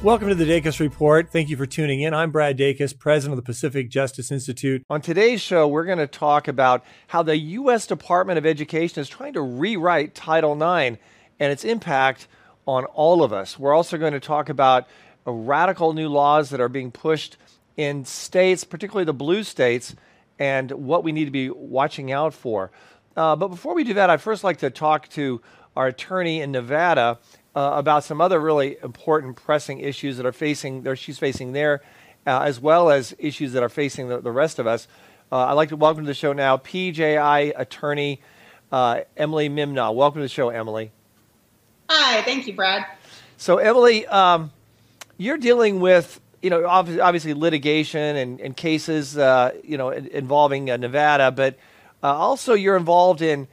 Welcome to the Dacus Report. Thank you for tuning in. I'm Brad Dacus, president of the Pacific Justice Institute. On today's show, we're going to talk about how the U.S. Department of Education is trying to rewrite Title IX and its impact on all of us. We're also going to talk about radical new laws that are being pushed in states, particularly the blue states, and what we need to be watching out for. But before we do that, I'd first like to talk to our attorney in Nevada about some other really important pressing issues that are facing, or she's facing there, as well as issues that are facing the rest of us. I'd like to welcome to the show now PJI attorney Emily Mimna. Welcome to the show, Emily. Hi, thank you, Brad. So, Emily, you're dealing with, obviously litigation and cases, involving Nevada, but also you're involved in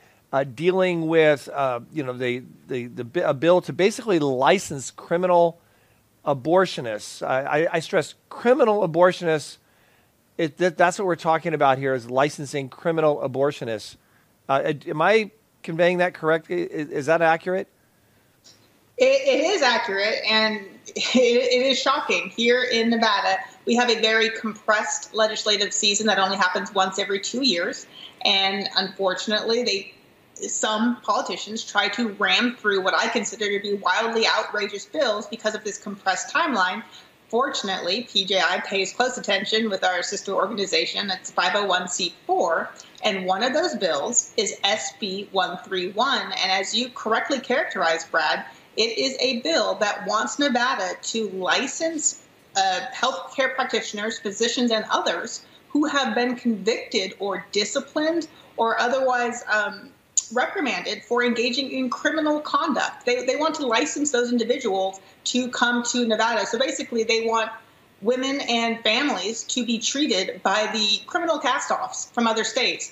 dealing with, a bill to basically license criminal abortionists. I stress criminal abortionists. That's what we're talking about here, is licensing criminal abortionists. Am I conveying that correctly? Is that accurate? It is accurate, and it is shocking. Here in Nevada, we have a very compressed legislative season that only happens once every 2 years, and unfortunately, some politicians try to ram through what I consider to be wildly outrageous bills because of this compressed timeline. Fortunately, PJI pays close attention with our sister organization. It's 501c4, and one of those bills is SB131. And as you correctly characterized, Brad, it is a bill that wants Nevada to license health care practitioners, physicians, and others who have been convicted or disciplined or otherwise reprimanded for engaging in criminal conduct. They want to license those individuals to come to Nevada. So basically, they want women and families to be treated by the criminal cast-offs from other states.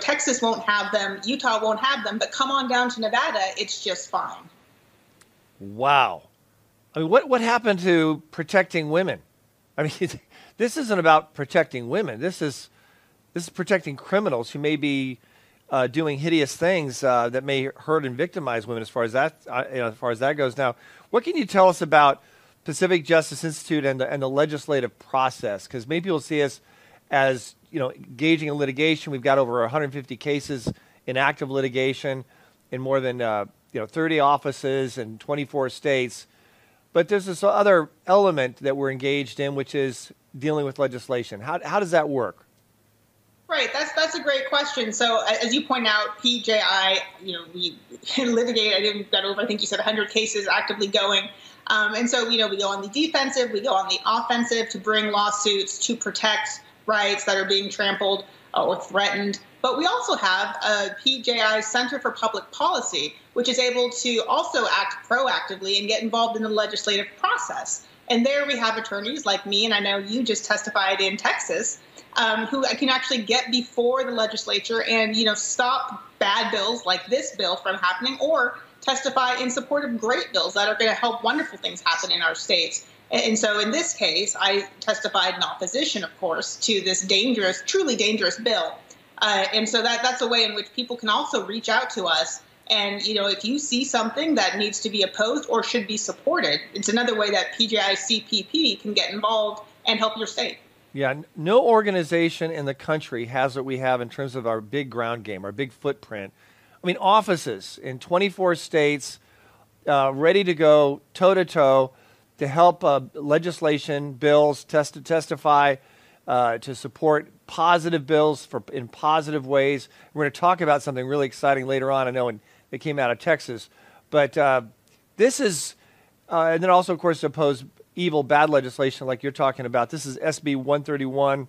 Texas won't have them, Utah won't have them, but come on down to Nevada, it's just fine. Wow. I mean, what happened to protecting women? I mean, this isn't about protecting women. This is protecting criminals who may be doing hideous things that may hurt and victimize women, as far as that goes. Now, what can you tell us about Pacific Justice Institute and the legislative process? Because many people see us as engaging in litigation. We've got over 150 cases in active litigation in more than 30 offices and 24 states. But there's this other element that we're engaged in, which is dealing with legislation. How does that work? Right. That's a great question. So as you point out, PJI, we litigate, I think you said 100 cases actively going. And so, we go on the defensive, we go on the offensive to bring lawsuits to protect rights that are being trampled or threatened. But we also have a PJI Center for Public Policy, which is able to also act proactively and get involved in the legislative process. And there we have attorneys like me, and I know you just testified in Texas, who can actually get before the legislature and, stop bad bills like this bill from happening, or testify in support of great bills that are going to help wonderful things happen in our states. And so in this case, I testified in opposition, of course, to this dangerous, truly dangerous bill. And so that's a way in which people can also reach out to us. And, if you see something that needs to be opposed or should be supported, it's another way that PJI CPP can get involved and help your state. Yeah, no organization in the country has what we have in terms of our big ground game, our big footprint. I mean, offices in 24 states ready to go toe-to-toe to help legislation, bills, testify, to support positive bills in positive ways. We're going to talk about something really exciting later on, I know, and it came out of Texas. But this is, and then also, of course, to oppose evil, bad legislation like you're talking about. This is SB 131.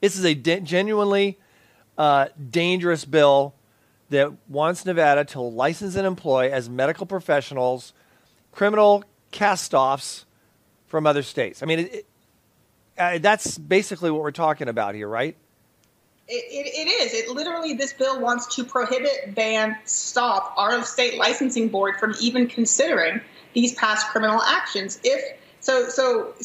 This is a genuinely dangerous bill that wants Nevada to license and employ as medical professionals criminal cast-offs from other states. I mean, That's basically what we're talking about here, right? It is. It literally, this bill wants to prohibit, ban, stop our state licensing board from even considering these past criminal actions. If the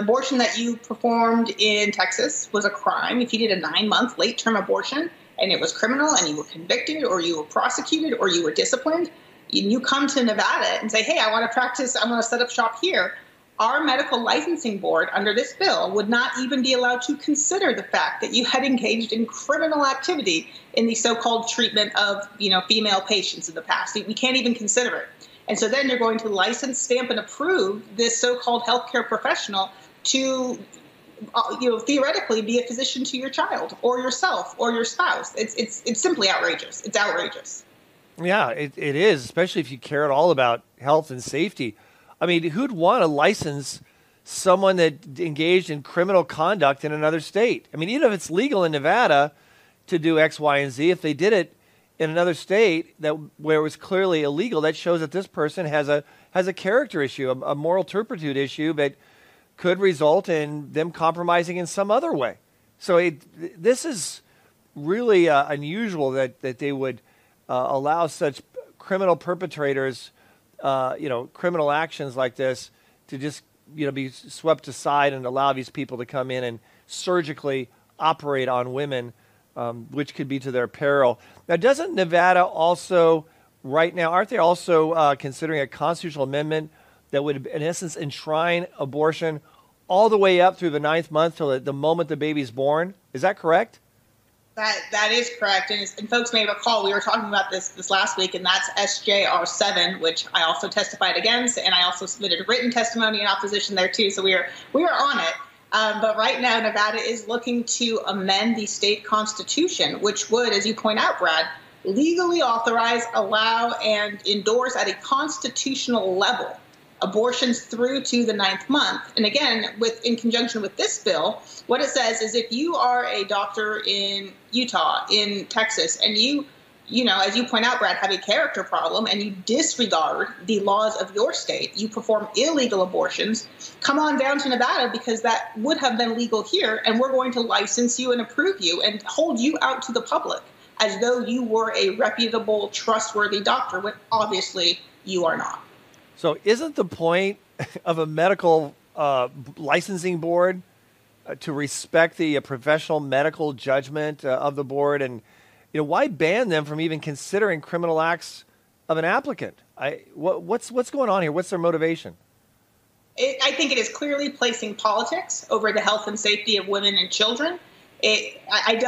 abortion that you performed in Texas was a crime, if you did a 9-month late term abortion and it was criminal and you were convicted or you were prosecuted or you were disciplined, and you come to Nevada and say, hey, I want to practice, I want to set up shop here, our medical licensing board under this bill would not even be allowed to consider the fact that you had engaged in criminal activity in the so-called treatment of, female patients in the past. We can't even consider it. And so then you're going to license, stamp, and approve this so-called healthcare professional to, theoretically be a physician to your child or yourself or your spouse. It's simply outrageous. It's outrageous. Yeah, it is, especially if you care at all about health and safety. I mean, who'd want to license someone that engaged in criminal conduct in another state? I mean, even if it's legal in Nevada to do X, Y, and Z, if they did it in another state where it was clearly illegal, that shows that this person has a character issue, a moral turpitude issue that could result in them compromising in some other way. So this is really unusual that they would allow such criminal perpetrators, criminal actions like this to just, be swept aside and allow these people to come in and surgically operate on women, which could be to their peril. Now, doesn't Nevada also right now, aren't they also considering a constitutional amendment that would, in essence, enshrine abortion all the way up through the 9th month till the moment the baby's born? Is that correct? That is correct, and folks may recall we were talking about this last week, and that's SJR7, which I also testified against, and I also submitted written testimony in opposition there too. So we are on it. But right now, Nevada is looking to amend the state constitution, which would, as you point out, Brad, legally authorize, allow, and endorse at a constitutional level abortions through to the 9th month. And again, in conjunction with this bill, what it says is if you are a doctor in Utah, in Texas, and you as you point out, Brad, have a character problem and you disregard the laws of your state, you perform illegal abortions, come on down to Nevada because that would have been legal here, and we're going to license you and approve you and hold you out to the public as though you were a reputable, trustworthy doctor, when obviously you are not. So isn't the point of a medical licensing board to respect the professional medical judgment of the board? And why ban them from even considering criminal acts of an applicant? What's going on here? What's their motivation? I think it is clearly placing politics over the health and safety of women and children. I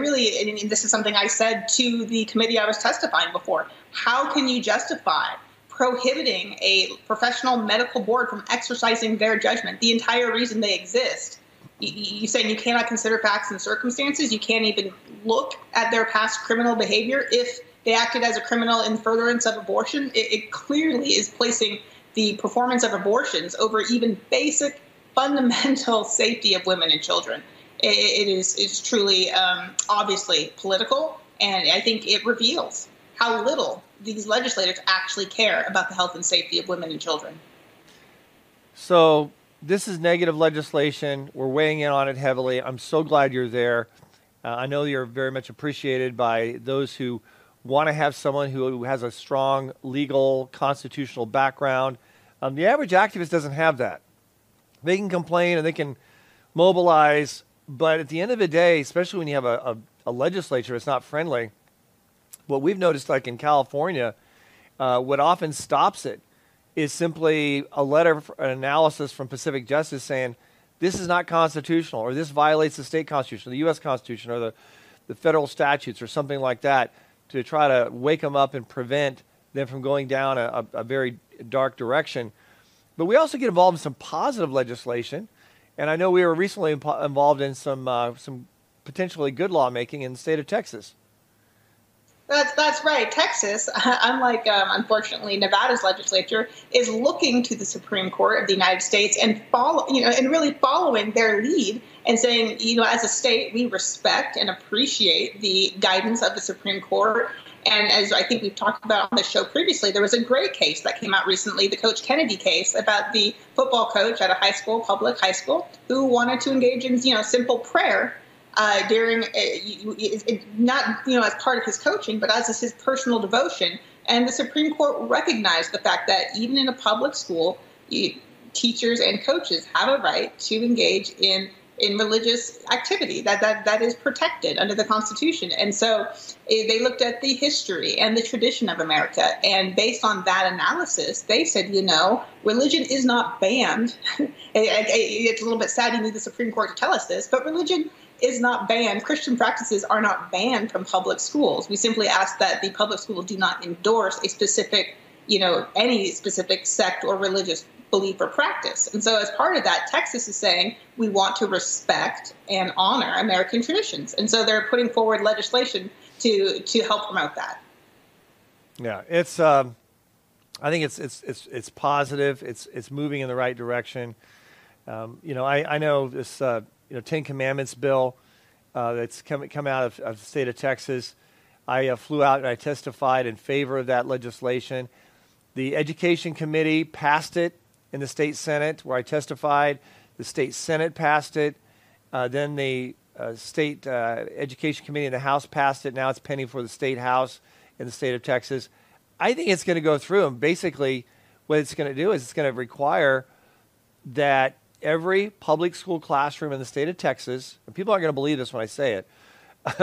really, and this is something I said to the committee I was testifying before, how can you justify prohibiting a professional medical board from exercising their judgment, the entire reason they exist? You saying you cannot consider facts and circumstances, you can't even look at their past criminal behavior if they acted as a criminal in furtherance of abortion. It clearly is placing the performance of abortions over even basic, fundamental safety of women and children. It's truly, obviously, political, and I think it reveals how little these legislators actually care about the health and safety of women and children. So this is negative legislation. We're weighing in on it heavily. I'm so glad you're there. I know you're very much appreciated by those who want to have someone who has a strong legal, constitutional background. The average activist doesn't have that. They can complain and they can mobilize, but at the end of the day, especially when you have a legislature that's not friendly, what we've noticed, like in California, what often stops it is simply a letter, an analysis from Pacific Justice saying, this is not constitutional, or this violates the state constitution, the U.S. Constitution, or the federal statutes, or something like that, to try to wake them up and prevent them from going down a very dark direction. But we also get involved in some positive legislation, and I know we were recently involved in some potentially good lawmaking in the state of Texas. That's right. Texas, unlike, unfortunately, Nevada's legislature, is looking to the Supreme Court of the United States and really following their lead and saying, as a state, we respect and appreciate the guidance of the Supreme Court. And as I think we've talked about on the show previously, there was a great case that came out recently, the Coach Kennedy case, about the football coach at a high school, public high school, who wanted to engage in, simple prayer during as part of his coaching, but as his personal devotion. And the Supreme Court recognized the fact that even in a public school, teachers and coaches have a right to engage in religious activity that is protected under the Constitution. And so they looked at the history and the tradition of America. And based on that analysis, they said, religion is not banned. It's a little bit sad you need the Supreme Court to tell us this, but religion is not banned. Christian practices are not banned from public schools. We simply ask that the public school do not endorse a specific, any specific sect or religious belief or practice. And so as part of that, Texas is saying we want to respect and honor American traditions. And so they're putting forward legislation to help promote that. Yeah, it's I think it's positive. It's moving in the right direction. I know this Ten Commandments bill that's come out of the state of Texas. I flew out and I testified in favor of that legislation. The Education Committee passed it in the state Senate, where I testified. The state Senate passed it. Then the state Education Committee in the House passed it. Now it's pending for the state House in the state of Texas. I think it's going to go through. And basically what it's going to do is it's going to require that every public school classroom in the state of Texas, and people aren't going to believe this when I say it,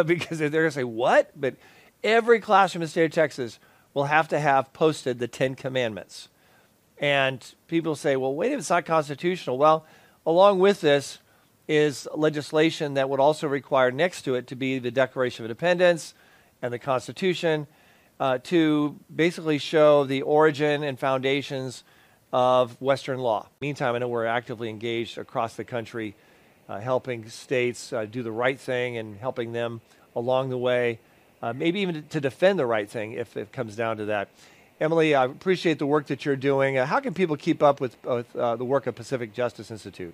because they're going to say, what? But every classroom in the state of Texas will have to have posted the Ten Commandments. And people say, well, wait a minute, it's not constitutional. Well, along with this is legislation that would also require next to it to be the Declaration of Independence and the Constitution to basically show the origin and foundations of Western law. Meantime, I know we're actively engaged across the country helping states do the right thing and helping them along the way, maybe even to defend the right thing if it comes down to that. Emily, I appreciate the work that you're doing. How can people keep up with the work of Pacific Justice Institute?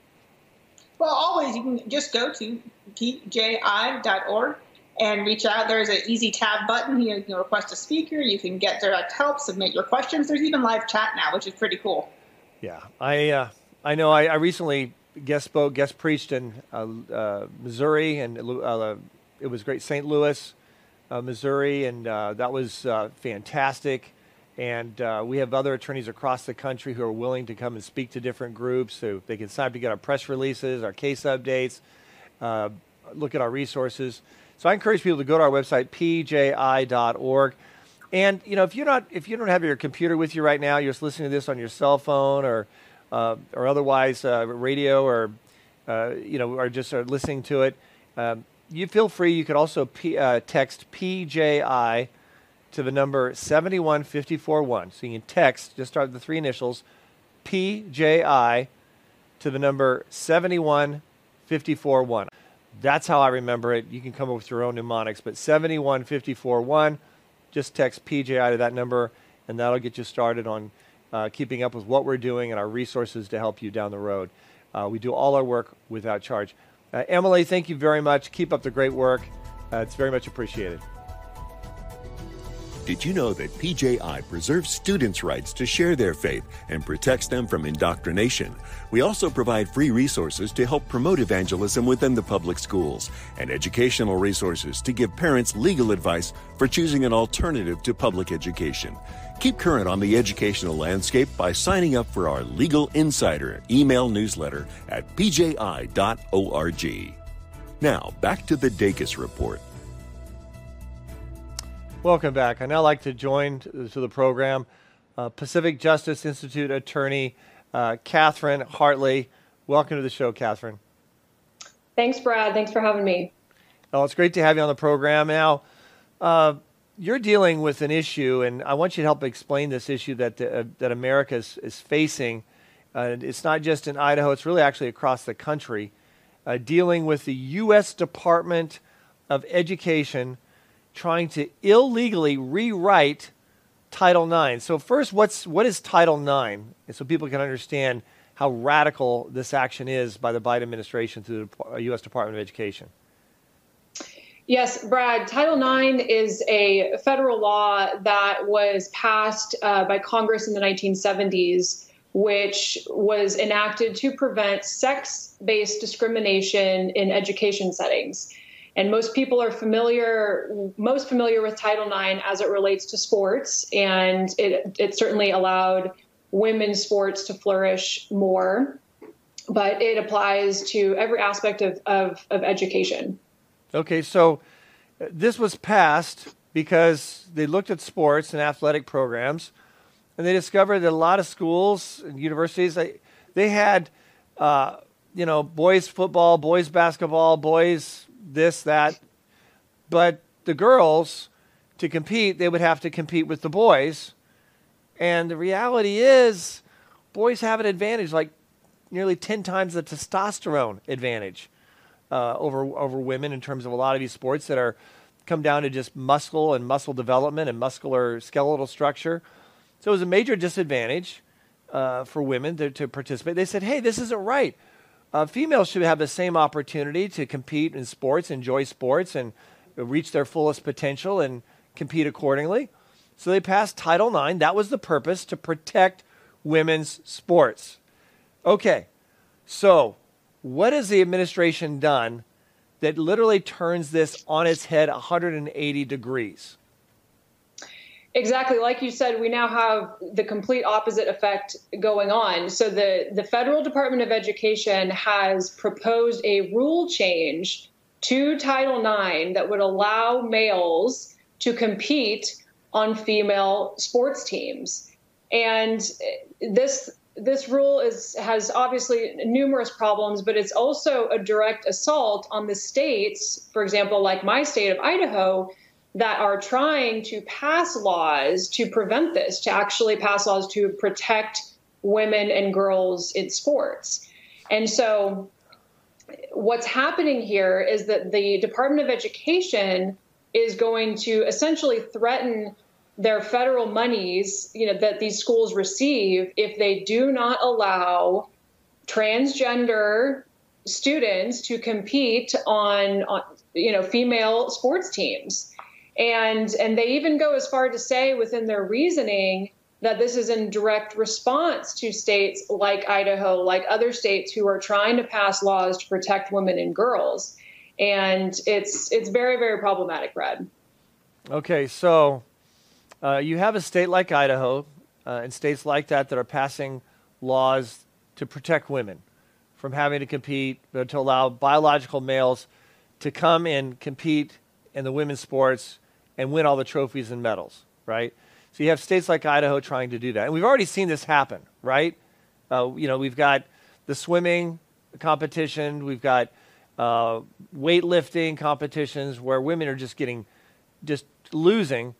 Well, always you can just go to pji.org and reach out. There's an easy tab button. You can request a speaker. You can get direct help, submit your questions. There's even live chat now, which is pretty cool. Yeah, I know I recently guest preached in Missouri, and it was great, St. Louis, Missouri, and that was fantastic. And we have other attorneys across the country who are willing to come and speak to different groups. So they can sign up to get our press releases, our case updates, look at our resources. So I encourage people to go to our website, pji.org. And if you don't have your computer with you right now, you're just listening to this on your cell phone or otherwise radio or just are listening to it. You feel free. You could also text PJI to the number 71541. So you can text, just start with the three initials, PJI to the number 71541. That's how I remember it. You can come up with your own mnemonics, but 71541, just text PJI to that number, and that'll get you started on keeping up with what we're doing and our resources to help you down the road. We do all our work without charge. Emily, thank you very much. Keep up the great work. It's very much appreciated. Did you know that PJI preserves students' rights to share their faith and protects them from indoctrination? We also provide free resources to help promote evangelism within the public schools and educational resources to give parents legal advice for choosing an alternative to public education. Keep current on the educational landscape by signing up for our Legal Insider email newsletter at pji.org. Now, back to the Dacus Report. Welcome back. I now like to join to the program Pacific Justice Institute attorney Catherine Hartley. Welcome to the show, Catherine. Thanks, Brad. Thanks for having me. Oh, it's great to have you on the program. Now, you're dealing with an issue, and I want you to help explain this issue that America is facing. It's not just in Idaho. It's really actually across the country, dealing with the U.S. Department of Education trying to illegally rewrite Title IX. So first, what is Title IX? And so people can understand how radical this action is by the Biden administration through the U.S. Department of Education. Yes, Brad, Title IX is a federal law that was passed by Congress in the 1970s, which was enacted to prevent sex-based discrimination in education settings. And most people are most familiar with Title IX as it relates to sports, and it certainly allowed women's sports to flourish more, but it applies to every aspect of education. Okay, so this was passed because they looked at sports and athletic programs, and they discovered that a lot of schools and universities, they had, boys football, boys basketball, boys this, that. But the girls, to compete, they would have to compete with the boys. And the reality is boys have an advantage, like nearly 10 times the testosterone advantage over women in terms of a lot of these sports that come down to just muscle and muscle development and muscular skeletal structure. So it was a major disadvantage for women to participate. They said, hey, this isn't right. Females should have the same opportunity to compete in sports, enjoy sports, and reach their fullest potential and compete accordingly. So they passed Title IX. That was the purpose, to protect women's sports. Okay, so what has the administration done that literally turns this on its head 180 degrees? Exactly. Like you said, we now have the complete opposite effect going on. So the Federal Department of Education has proposed a rule change to Title IX that would allow males to compete on female sports teams. And this rule has obviously numerous problems, but it's also a direct assault on the states, for example, like my state of Idaho, that are trying to pass laws to prevent this, to actually pass laws to protect women and girls in sports. And so what's happening here is that the Department of Education is going to essentially threaten their federal monies, that these schools receive if they do not allow transgender students to compete on female sports teams. And they even go as far to say within their reasoning that this is in direct response to states like Idaho, like other states who are trying to pass laws to protect women and girls. And it's very, very problematic, Brad. Okay, so you have a state like Idaho and states like that are passing laws to protect women from having to compete, but to allow biological males to come and compete in the women's sports and win all the trophies and medals, right? So you have states like Idaho trying to do that. And we've already seen this happen, right? We've got the swimming competition. We've got weightlifting competitions where women are just losing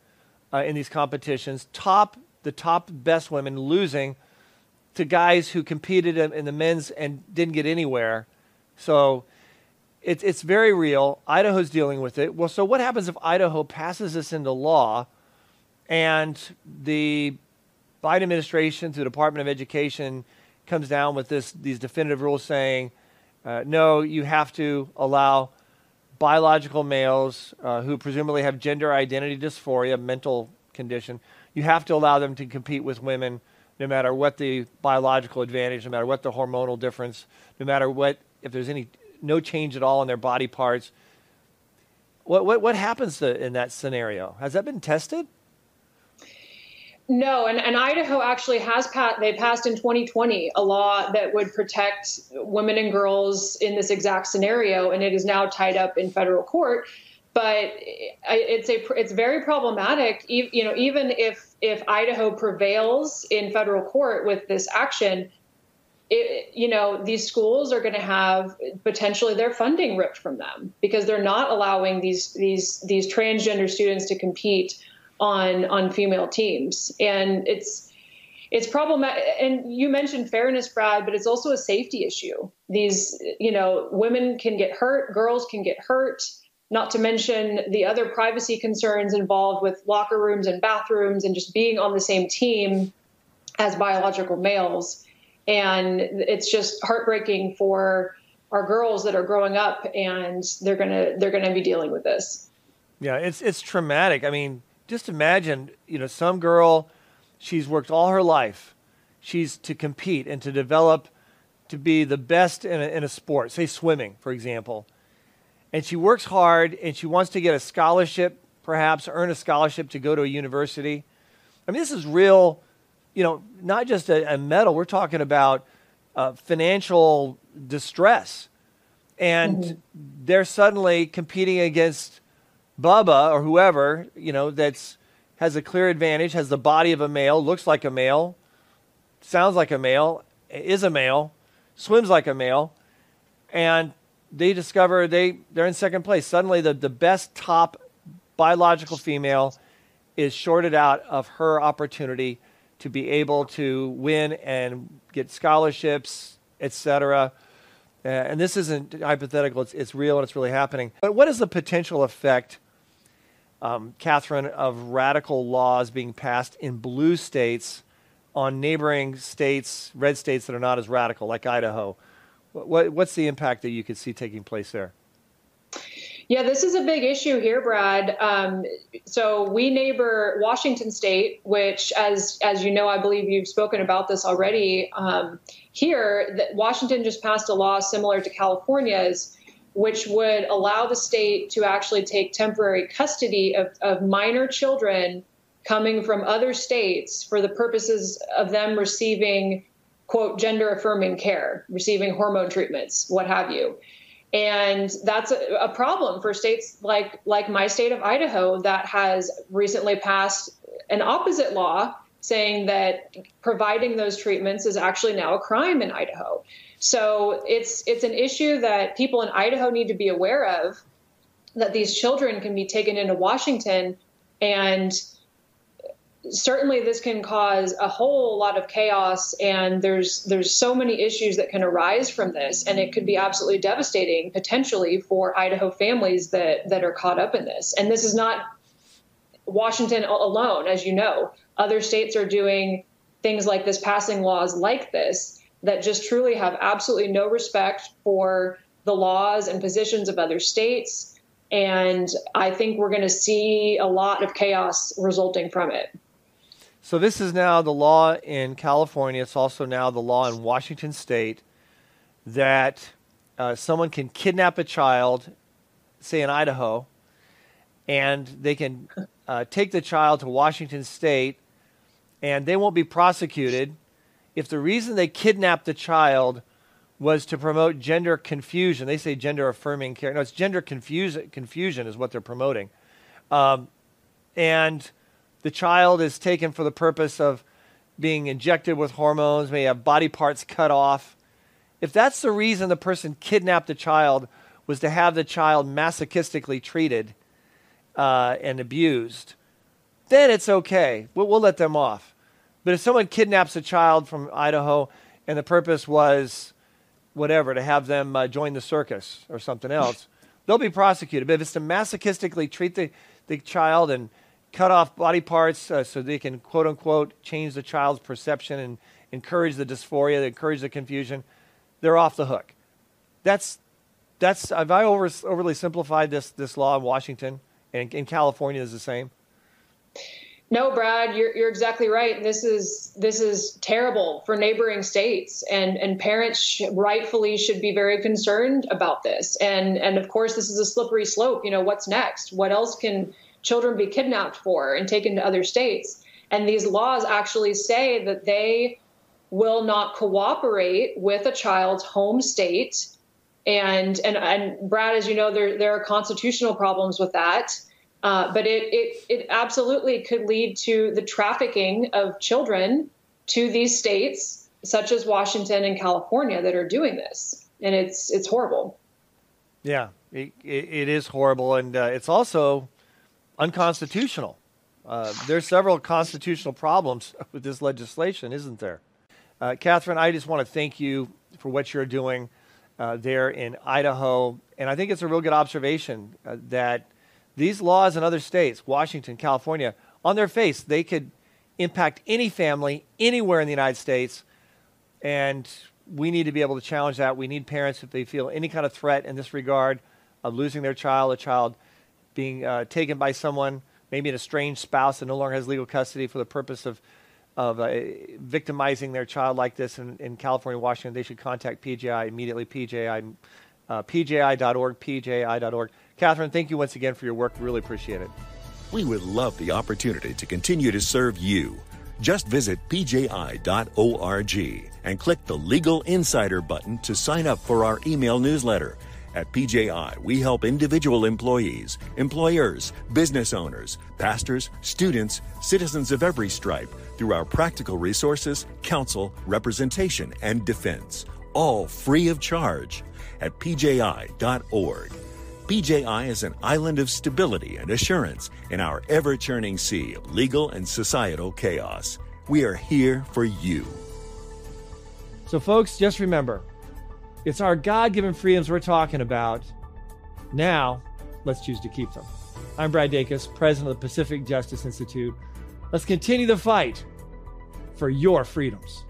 in these competitions. The top best women losing to guys who competed in the men's and didn't get anywhere. So it's very real. Idaho's dealing with it. Well, so what happens if Idaho passes this into law and the Biden administration through the Department of Education comes down with these definitive rules saying, no, you have to allow biological males who presumably have gender identity dysphoria, mental condition, you have to allow them to compete with women no matter what the biological advantage, no matter what the hormonal difference, no matter what, if there's no change at all in their body parts. What happens in that scenario? Has that been tested? No, and Idaho actually passed in 2020 a law that would protect women and girls in this exact scenario, and it is now tied up in federal court. But it's very problematic, even if Idaho prevails in federal court with this action. These schools are going to have potentially their funding ripped from them because they're not allowing these transgender students to compete on female teams. And it's problematic. And you mentioned fairness, Brad, but it's also a safety issue. Women can get hurt, girls can get hurt. not to mention the other privacy concerns involved with locker rooms and bathrooms and just being on the same team as biological males. And it's just heartbreaking for our girls that are growing up, and they're gonna be dealing with this. Yeah, it's traumatic. I mean, just imagine, you know, some girl, she's worked all her life. She's to compete and to develop to be the best in a sport, say swimming, for example. And she works hard, and she wants to get a scholarship, perhaps earn a scholarship to go to a university. I mean, this is real, you know, not just a medal. We're talking about financial distress. And they're suddenly competing against Bubba or whoever, you know, that's has a clear advantage, has the body of a male, looks like a male, sounds like a male, is a male, swims like a male. And they discover they're in second place. Suddenly the best top biological female is shorted out of her opportunity to be able to win and get scholarships, etc. And this isn't hypothetical. It's real, and it's really happening. But what is the potential effect, Catherine, of radical laws being passed in blue states on neighboring states, red states that are not as radical, like Idaho? What's the impact that you could see taking place there? Yeah, this is a big issue here, Brad. So we neighbor Washington State, which, as you know, I believe you've spoken about this already. Here, Washington just passed a law similar to California's, which would allow the state to actually take temporary custody of minor children coming from other states for the purposes of them receiving, quote, gender-affirming care, receiving hormone treatments, what have you. And that's a problem for states like my state of Idaho that has recently passed an opposite law saying that providing those treatments is actually now a crime in Idaho. So it's an issue that people in Idaho need to be aware of, that these children can be taken into Washington, and certainly this can cause a whole lot of chaos, and there's so many issues that can arise from this, and it could be absolutely devastating potentially for Idaho families that are caught up in this. And this is not Washington alone, as you know. Other states are doing things like this, passing laws like this that just truly have absolutely no respect for the laws and positions of other states. And I think we're going to see a lot of chaos resulting from it. So this is now the law in California. It's also now the law in Washington State that someone can kidnap a child, say in Idaho, and they can take the child to Washington State, and they won't be prosecuted if the reason they kidnapped the child was to promote gender confusion. They say gender-affirming care. No, it's gender confusion is what they're promoting. And the child is taken for the purpose of being injected with hormones, may have body parts cut off. If that's the reason the person kidnapped the child was to have the child masochistically treated and abused, then it's okay. We'll let them off. But if someone kidnaps a child from Idaho and the purpose was whatever, to have them join the circus or something else, they'll be prosecuted. But if it's to masochistically treat the child and cut off body parts so they can, quote unquote, change the child's perception and encourage the dysphoria, encourage the confusion, they're off the hook. That's have I overly simplified this law in Washington, and in California is the same? No, Brad, you're exactly right. This is terrible for neighboring states, and parents rightfully should be very concerned about this. And of course, this is a slippery slope. You know, what's next? What else can children be kidnapped for and taken to other states? And these laws actually say that they will not cooperate with a child's home state. And Brad, as you know, there are constitutional problems with that. But it absolutely could lead to the trafficking of children to these states, such as Washington and California, that are doing this. And it's horrible. Yeah, it is horrible. And it's also unconstitutional. There's several constitutional problems with this legislation, isn't there? Catherine, I just want to thank you for what you're doing there in Idaho And I think it's a real good observation that these laws in other states, Washington, California, on their face, they could impact any family anywhere in the United States. And we need to be able to challenge that. We need parents, if they feel any kind of threat in this regard of losing their child, a child being taken by someone, maybe an estranged spouse that no longer has legal custody for the purpose of victimizing their child like this in California, Washington, they should contact PJI immediately, PJI, pji.org, pji.org. Catherine, thank you once again for your work. Really appreciate it. We would love the opportunity to continue to serve you. Just visit pji.org and click the Legal Insider button to sign up for our email newsletter. At PJI, we help individual employees, employers, business owners, pastors, students, citizens of every stripe through our practical resources, counsel, representation, and defense, all free of charge at pji.org. PJI is an island of stability and assurance in our ever-churning sea of legal and societal chaos. We are here for you. So folks, just remember, it's our God-given freedoms we're talking about. Now, let's choose to keep them. I'm Brad Dacus, president of the Pacific Justice Institute. Let's continue the fight for your freedoms.